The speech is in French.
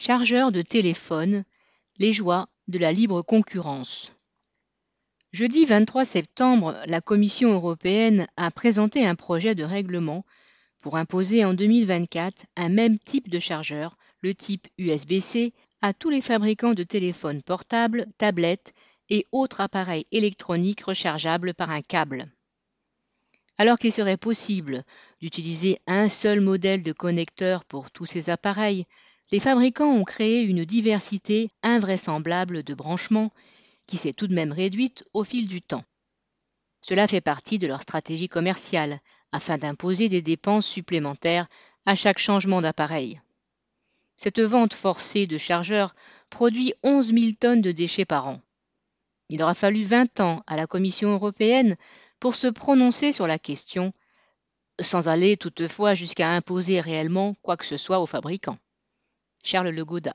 Chargeurs de téléphone, les joies de la libre concurrence. Jeudi 23 septembre, la Commission européenne a présenté un projet de règlement pour imposer en 2024 un même type de chargeur, le type USB-C, à tous les fabricants de téléphones portables, tablettes et autres appareils électroniques rechargeables par un câble. Alors qu'il serait possible d'utiliser un seul modèle de connecteur pour tous ces appareils, les fabricants ont créé une diversité invraisemblable de branchements qui s'est tout de même réduite au fil du temps. Cela fait partie de leur stratégie commerciale, afin d'imposer des dépenses supplémentaires à chaque changement d'appareil. Cette vente forcée de chargeurs produit 11 000 tonnes de déchets par an. Il aura fallu 20 ans à la Commission européenne pour se prononcer sur la question, sans aller toutefois jusqu'à imposer réellement quoi que ce soit aux fabricants. Charles Legoud.